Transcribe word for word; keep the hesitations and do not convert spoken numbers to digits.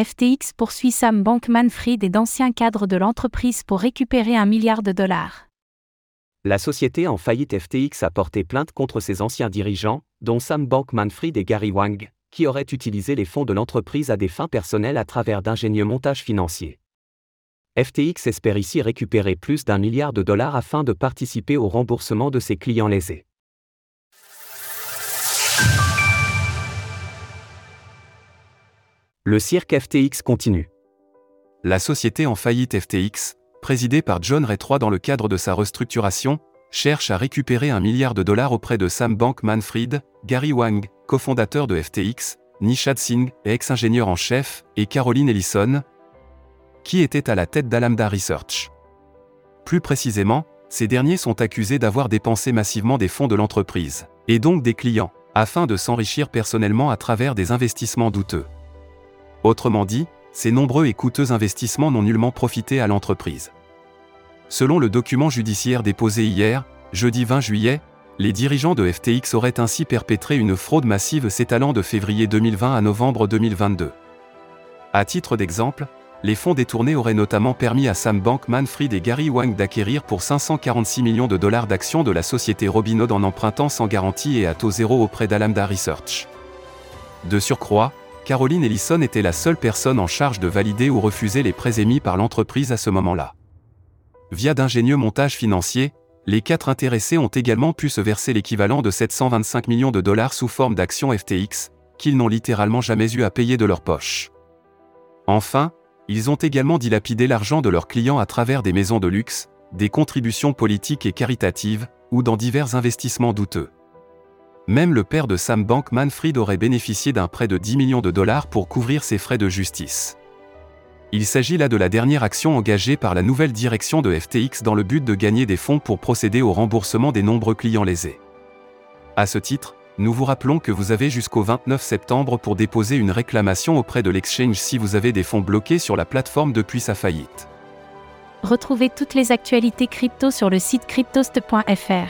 F T X poursuit Sam Bankman-Fried et d'anciens cadres de l'entreprise pour récupérer un milliard de dollars. La société en faillite F T X a porté plainte contre ses anciens dirigeants, dont Sam Bankman-Fried et Gary Wang, qui auraient utilisé les fonds de l'entreprise à des fins personnelles à travers d'ingénieux montages financiers. F T X espère ici récupérer plus d'un milliard de dollars afin de participer au remboursement de ses clients lésés. Le cirque F T X continue. La société en faillite F T X, présidée par John Ray trois dans le cadre de sa restructuration, cherche à récupérer un milliard de dollars auprès de Sam Bankman-Fried, Gary Wang, cofondateur de F T X, Nishad Singh, ex-ingénieur en chef, et Caroline Ellison, qui était à la tête d'Alameda Research. Plus précisément, ces derniers sont accusés d'avoir dépensé massivement des fonds de l'entreprise, et donc des clients, afin de s'enrichir personnellement à travers des investissements douteux. Autrement dit, ces nombreux et coûteux investissements n'ont nullement profité à l'entreprise. Selon le document judiciaire déposé hier, jeudi vingt juillet, les dirigeants de F T X auraient ainsi perpétré une fraude massive s'étalant de février deux mille vingt à novembre deux mille vingt-deux. À titre d'exemple, les fonds détournés auraient notamment permis à Sam Bankman-Fried et Gary Wang d'acquérir pour cinq cent quarante-six millions de dollars d'actions de la société Robinhood en empruntant sans garantie et à taux zéro auprès d'Alameda Research. De surcroît, Caroline Ellison était la seule personne en charge de valider ou refuser les prêts émis par l'entreprise à ce moment-là. Via d'ingénieux montages financiers, les quatre intéressés ont également pu se verser l'équivalent de sept cent vingt-cinq millions de dollars sous forme d'actions F T X, qu'ils n'ont littéralement jamais eu à payer de leur poche. Enfin, ils ont également dilapidé l'argent de leurs clients à travers des maisons de luxe, des contributions politiques et caritatives, ou dans divers investissements douteux. Même le père de Sam Bankman-Fried aurait bénéficié d'un prêt de dix millions de dollars pour couvrir ses frais de justice. Il s'agit là de la dernière action engagée par la nouvelle direction de F T X dans le but de gagner des fonds pour procéder au remboursement des nombreux clients lésés. À ce titre, nous vous rappelons que vous avez jusqu'au vingt-neuf septembre pour déposer une réclamation auprès de l'exchange si vous avez des fonds bloqués sur la plateforme depuis sa faillite. Retrouvez toutes les actualités crypto sur le site cryptost point f r.